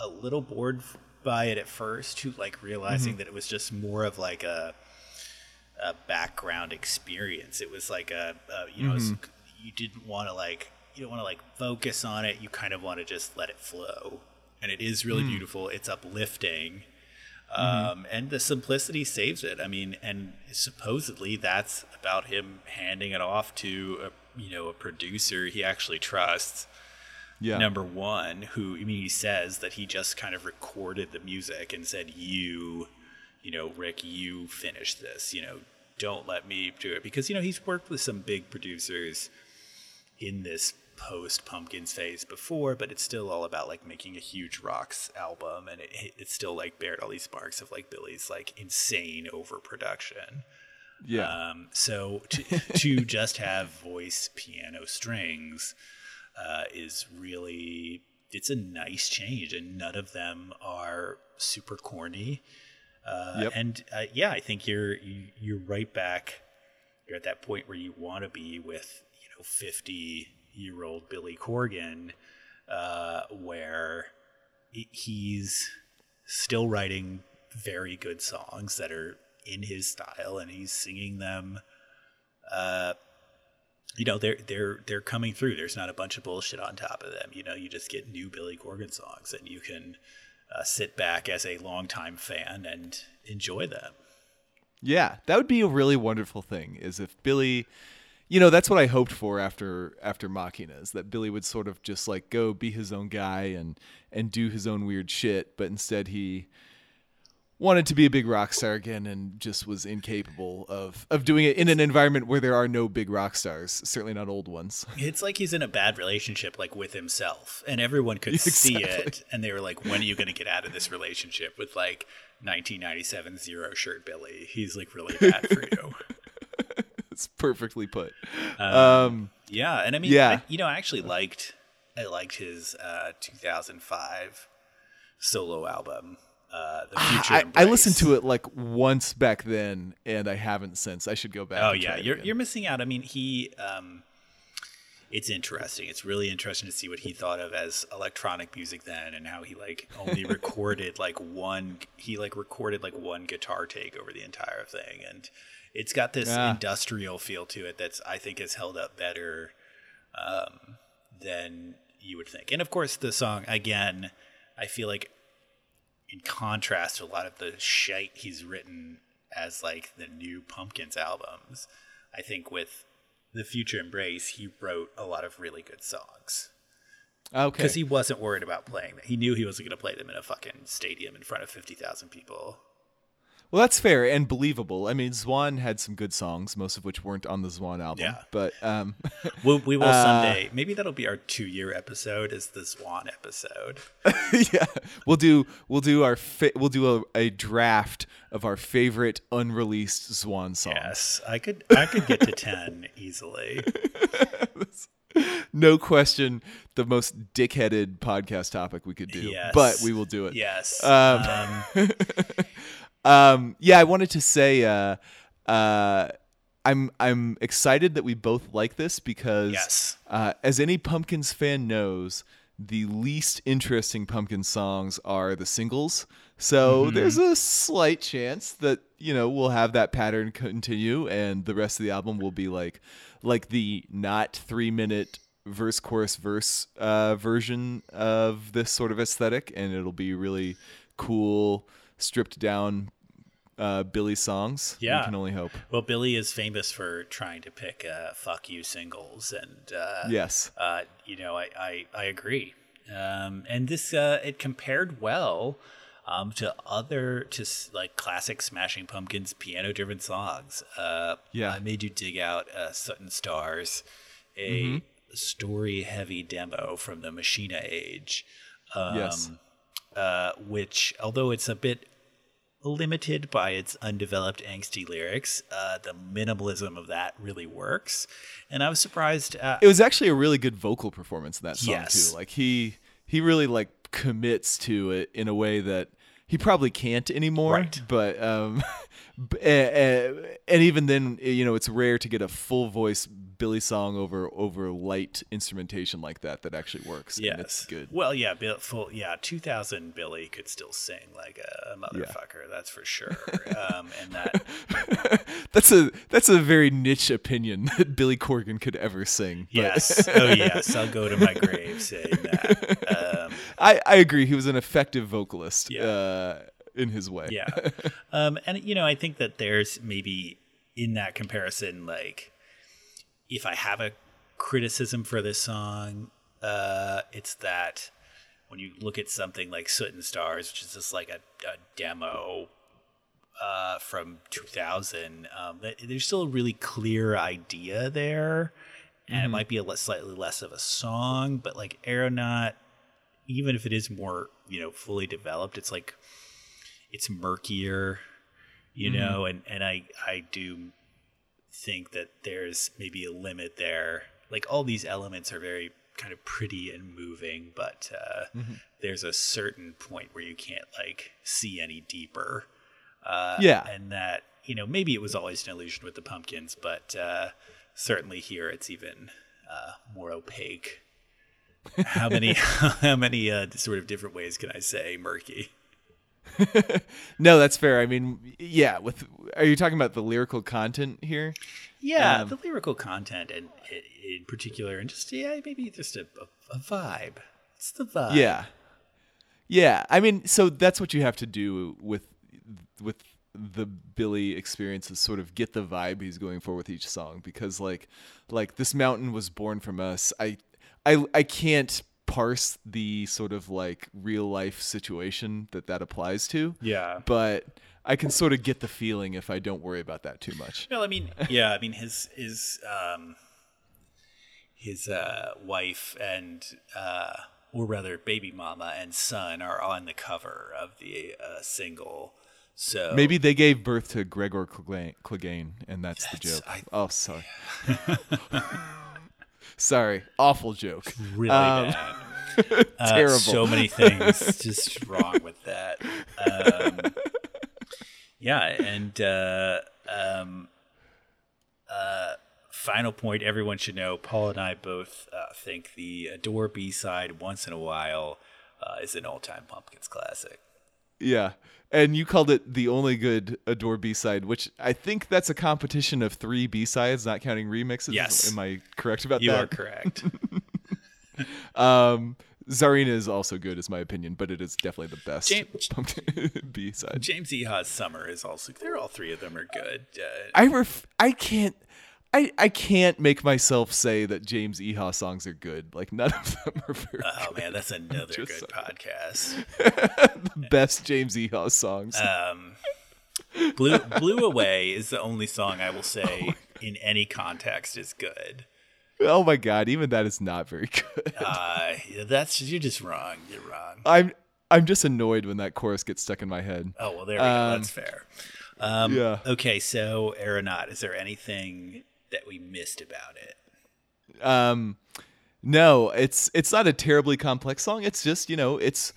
a little bored by it at first to like realizing mm-hmm. that it was just more of like a a background experience. It was like a, a you know, mm-hmm. you didn't want to like you don't want to like focus on it. You kind of want to just let it flow. And it is really mm. beautiful. It's uplifting, mm-hmm. um, and the simplicity saves it. I mean, and supposedly that's about him handing it off to a you know, a producer he actually trusts. Yeah. Number one, who, I mean, he says that he just kind of recorded the music and said, you, you know, Rick, you finish this, you know, don't let me do it. Because, you know, he's worked with some big producers in this post Pumpkins phase before, but it's still all about like making a huge rocks album. And it, it still like bared all these marks of like Billy's like insane overproduction. Yeah. Um, so to, to just have voice, piano, strings uh, is really, it's a nice change, and none of them are super corny. Uh, yep. And uh, yeah, I think you're you, you're right back. You're at that point where you want to be with, you know, fifty-year-old Billy Corgan, uh, where he's still writing very good songs that are in his style, and he's singing them, uh you know, they're they're they're coming through. There's not a bunch of bullshit on top of them. You know, you just get new Billy Corgan songs, and you can uh, sit back as a longtime fan and enjoy them. Yeah, that would be a really wonderful thing, is if Billy, you know, that's what I hoped for after after Machina, is that Billy would sort of just like go be his own guy and and do his own weird shit, but instead he wanted to be a big rock star again and just was incapable of, of doing it in an environment where there are no big rock stars, certainly not old ones. It's like he's in a bad relationship, like with himself, and everyone could exactly. see it. And they were like, when are you going to get out of this relationship with like nineteen ninety-seven Zero Shirt Billy? He's like really bad for you. It's perfectly put. Um, um, yeah. And I mean, yeah. I, you know, I actually liked, I liked his uh, two thousand five solo album. Uh, the future I, I listened to it like once back then, and I haven't since. I should go back. Oh yeah, you're you're missing out. I mean, he. Um, it's interesting. It's really interesting to see what he thought of as electronic music then, and how he like only recorded like one. He like recorded like one guitar take over the entire thing, and it's got this yeah. industrial feel to it that's, I think, has held up better um, than you would think. And of course, the song again, I feel like, in contrast to a lot of the shite he's written as like the new Pumpkins albums, I think with The Future Embrace, he wrote a lot of really good songs. Okay. Because he wasn't worried about playing them. He knew he wasn't going to play them in a fucking stadium in front of fifty thousand people. Well, that's fair and believable. I mean, Zwan had some good songs, most of which weren't on the Zwan album. Yeah. But um, we'll, we will uh, someday. Maybe that'll be our two-year episode, is the Zwan episode. Yeah, we'll do we'll do our fa- we'll do a, a draft of our favorite unreleased Zwan songs. Yes, I could I could get to ten easily. No question, the most dickheaded podcast topic we could do. Yes. But we will do it. Yes. Um, um, um yeah, I wanted to say uh uh I'm I'm excited that we both like this, because yes. uh as any Pumpkins fan knows, the least interesting Pumpkins songs are the singles. So mm-hmm. there's a slight chance that, you know, we'll have that pattern continue, and the rest of the album will be like like the not three minute verse chorus verse uh version of this sort of aesthetic, and it'll be really cool stripped down uh, Billy songs. Yeah. We can only hope. Well, Billy is famous for trying to pick uh, fuck you singles. And uh, yes, uh, you know, I, I, I agree. Um, and this uh, it compared well um, to other to like classic Smashing Pumpkins piano-driven songs. Uh, yeah, I made you dig out uh, Sutton Stars, a mm-hmm. story-heavy demo from the Machina age. Um, yes, uh, which although it's a bit limited by its undeveloped angsty lyrics, uh, the minimalism of that really works. And I was surprised. Uh, it was actually a really good vocal performance in that song yes. too. Like he, he really like commits to it in a way that he probably can't anymore. Right. But, um, and, and even then, you know, it's rare to get a full voice Billy song over, over light instrumentation like that, that actually works. Yes. And it's good. Well, yeah. Bill, full, yeah. two thousand Billy could still sing like a motherfucker. Yeah. That's for sure. um, and that, that's a, that's a very niche opinion that Billy Corgan could ever sing. But. Yes. Oh yes. I'll go to my grave saying that. Um, I, I agree. He was an effective vocalist yeah. uh, in his way. Yeah. Um, and you know, I think that there's maybe in that comparison, like, if I have a criticism for this song, uh, it's that when you look at something like Soot and Stars, which is just like a, a demo uh, from two thousand, um, there's still a really clear idea there, and mm-hmm. it might be a less, slightly less of a song, but like Aeronaut, even if it is more, you know, fully developed, it's like, it's murkier, you mm-hmm. know, and, and I, I do... think that there's maybe a limit there. Like all these elements are very kind of pretty and moving, but uh mm-hmm. there's a certain point where you can't like see any deeper. Uh yeah. And that, you know, maybe it was always an illusion with the Pumpkins, but uh certainly here it's even uh more opaque. How many how many uh sort of different ways can I say murky? No, that's fair. I mean, yeah. With are you talking about the lyrical content here? Yeah, um, the lyrical content, and in particular, and just yeah, maybe just a, a vibe. It's the vibe. Yeah, yeah. I mean, so that's what you have to do with with the Billy experience is sort of get the vibe he's going for with each song, because like like this mountain was born from us. I I I can't. Parse the sort of like real life situation that that applies to. Yeah. But I can sort of get the feeling if I don't worry about that too much. No, I mean, yeah, I mean his, his, um, his, uh, wife and, uh, or rather baby mama and son are on the cover of the uh, single. So maybe they gave birth to Gregor Clegane and that's, that's the joke. I, oh, sorry. Sorry, awful joke. Really um, bad. Uh, terrible. So many things just wrong with that. Um, yeah, and uh, um, uh, final point everyone should know, Paul and I both uh, think the Adore B-side, Once in a While, uh, is an all-time Pumpkins classic. Yeah, and you called it the only good Adore B-side, which I think that's a competition of three B-sides, not counting remixes. Yes. Am I correct about you that? You are correct. um, Zarina is also good, is my opinion, but it is definitely the best James, B-side. James Ehaw's Summer is also, they're all three of them are good. Uh, I ref- I can't. I, I can't make myself say that James Ehaw songs are good. Like, none of them are very oh, good. Oh, man, that's another good saying. Podcast. The best James Ehaw songs. Um, Blew, Blew Away is the only song I will say oh in any context is good. Oh, my God. Even that is not very good. Uh, that's You're just wrong. You're wrong. I'm, I'm just annoyed when that chorus gets stuck in my head. Oh, well, there we um, go. That's fair. Um, yeah. Okay, so, Aeronaut, is there anything... that we missed about it? Um, no, it's it's not a terribly complex song. It's just, you know, it's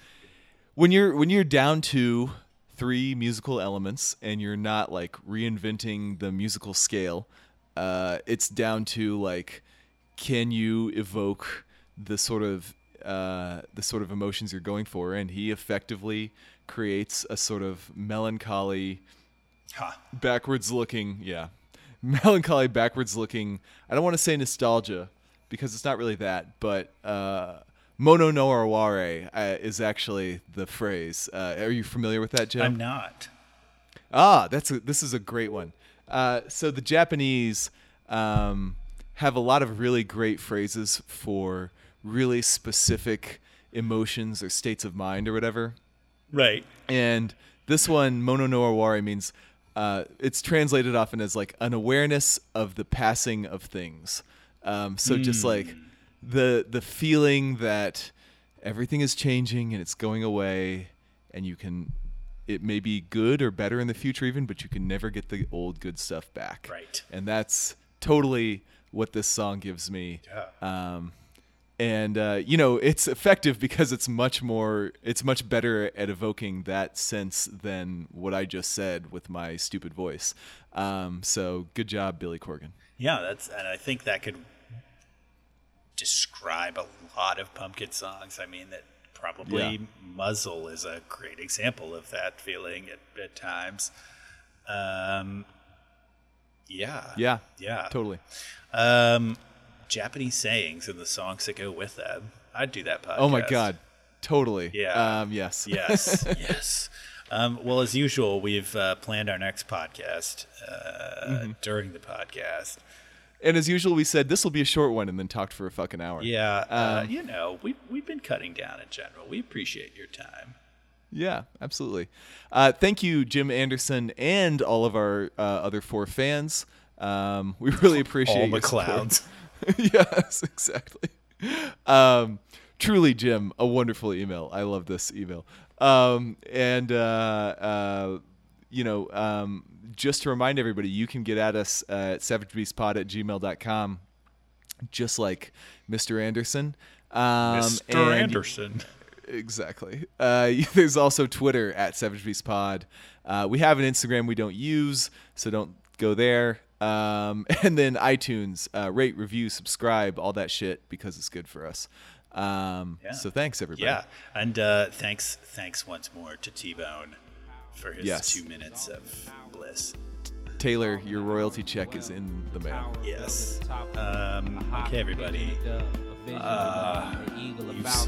when you're when you're down to three musical elements and you're not like reinventing the musical scale, uh, it's down to like, can you evoke the sort of uh, the sort of emotions you're going for? And he effectively creates a sort of melancholy, huh. backwards looking, yeah. melancholy backwards looking I don't want to say nostalgia because it's not really that, but uh mono no araware uh, is actually the phrase. Uh are you familiar with that, Jim? I'm not. Ah, that's a, this is a great one. Uh so the Japanese um have a lot of really great phrases for really specific emotions or states of mind or whatever. Right. And this one, Mono no Aware, means uh, it's translated often as like an awareness of the passing of things. Um, so mm. just like the the feeling that everything is changing and it's going away, and you can, it may be good or better in the future even, but you can never get the old good stuff back. Right. And that's totally what this song gives me. Yeah. Um, and, uh, you know, it's effective because it's much more, it's much better at evoking that sense than what I just said with my stupid voice. Um, so good job, Billy Corgan. Yeah, that's, and I think that could describe a lot of Pumpkin songs. I mean, that probably yeah. Muzzle is a great example of that feeling at, at times. Um, yeah. Yeah. Yeah. Totally. Um, Japanese sayings and the songs that go with them. I'd do that podcast. Oh, my God. Totally. Yeah. Um, yes. Yes. yes. Um, well, as usual, we've uh, planned our next podcast uh, mm-hmm. during the podcast. And as usual, we said this will be a short one, and then talked for a fucking hour. Yeah, um, uh, you know, we we've been cutting down in general. We appreciate your time. Yeah, absolutely. Uh, thank you, Jim Anderson, and all of our uh, other four fans. Um, we really appreciate all your the clowns. Yes, exactly. Um, truly, Jim, a wonderful email. I love this email. Um, and. Uh, uh, You know, um, just to remind everybody, you can get at us uh, at savage beast pod at gmail dot com, just like Mister Anderson. Um, Mister Anderson. Exactly. Uh, there's also Twitter at savage beast pod. Uh, we have an Instagram we don't use, so don't go there. Um, and then iTunes, uh, rate, review, subscribe, all that shit, because it's good for us. Um, yeah. So thanks, everybody. Yeah, and uh, thanks, thanks once more to T-Bone. For his yes. two minutes of bliss. Taylor, your royalty check is in the mail. Yes. Um, okay, everybody. Uh, you,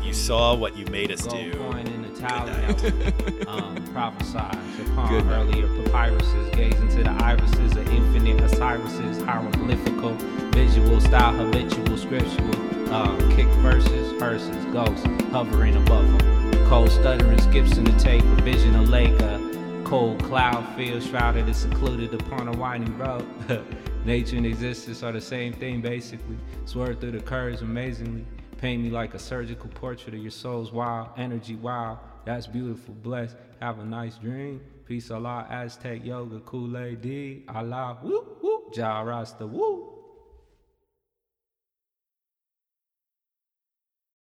you saw what you made us do. Good night. um, prophesize upon Good night. Earlier papyruses, gaze into the irises of infinite Osiris's hieroglyphical, visual style, habitual, scriptural, uh, kick verses, hearses, ghosts, hovering above them. Cold stuttering skips in the tape, a vision of lake, a cold cloud field shrouded and secluded upon a winding road. Nature and existence are the same thing, basically. Swerve through the curves amazingly. Paint me like a surgical portrait of your soul's wild energy. Wow, that's beautiful, blessed. Have a nice dream. Peace, Allah, Aztec, yoga, Kool-Aid, D, Allah, whoop, whoop, Ja Rasta, whoop.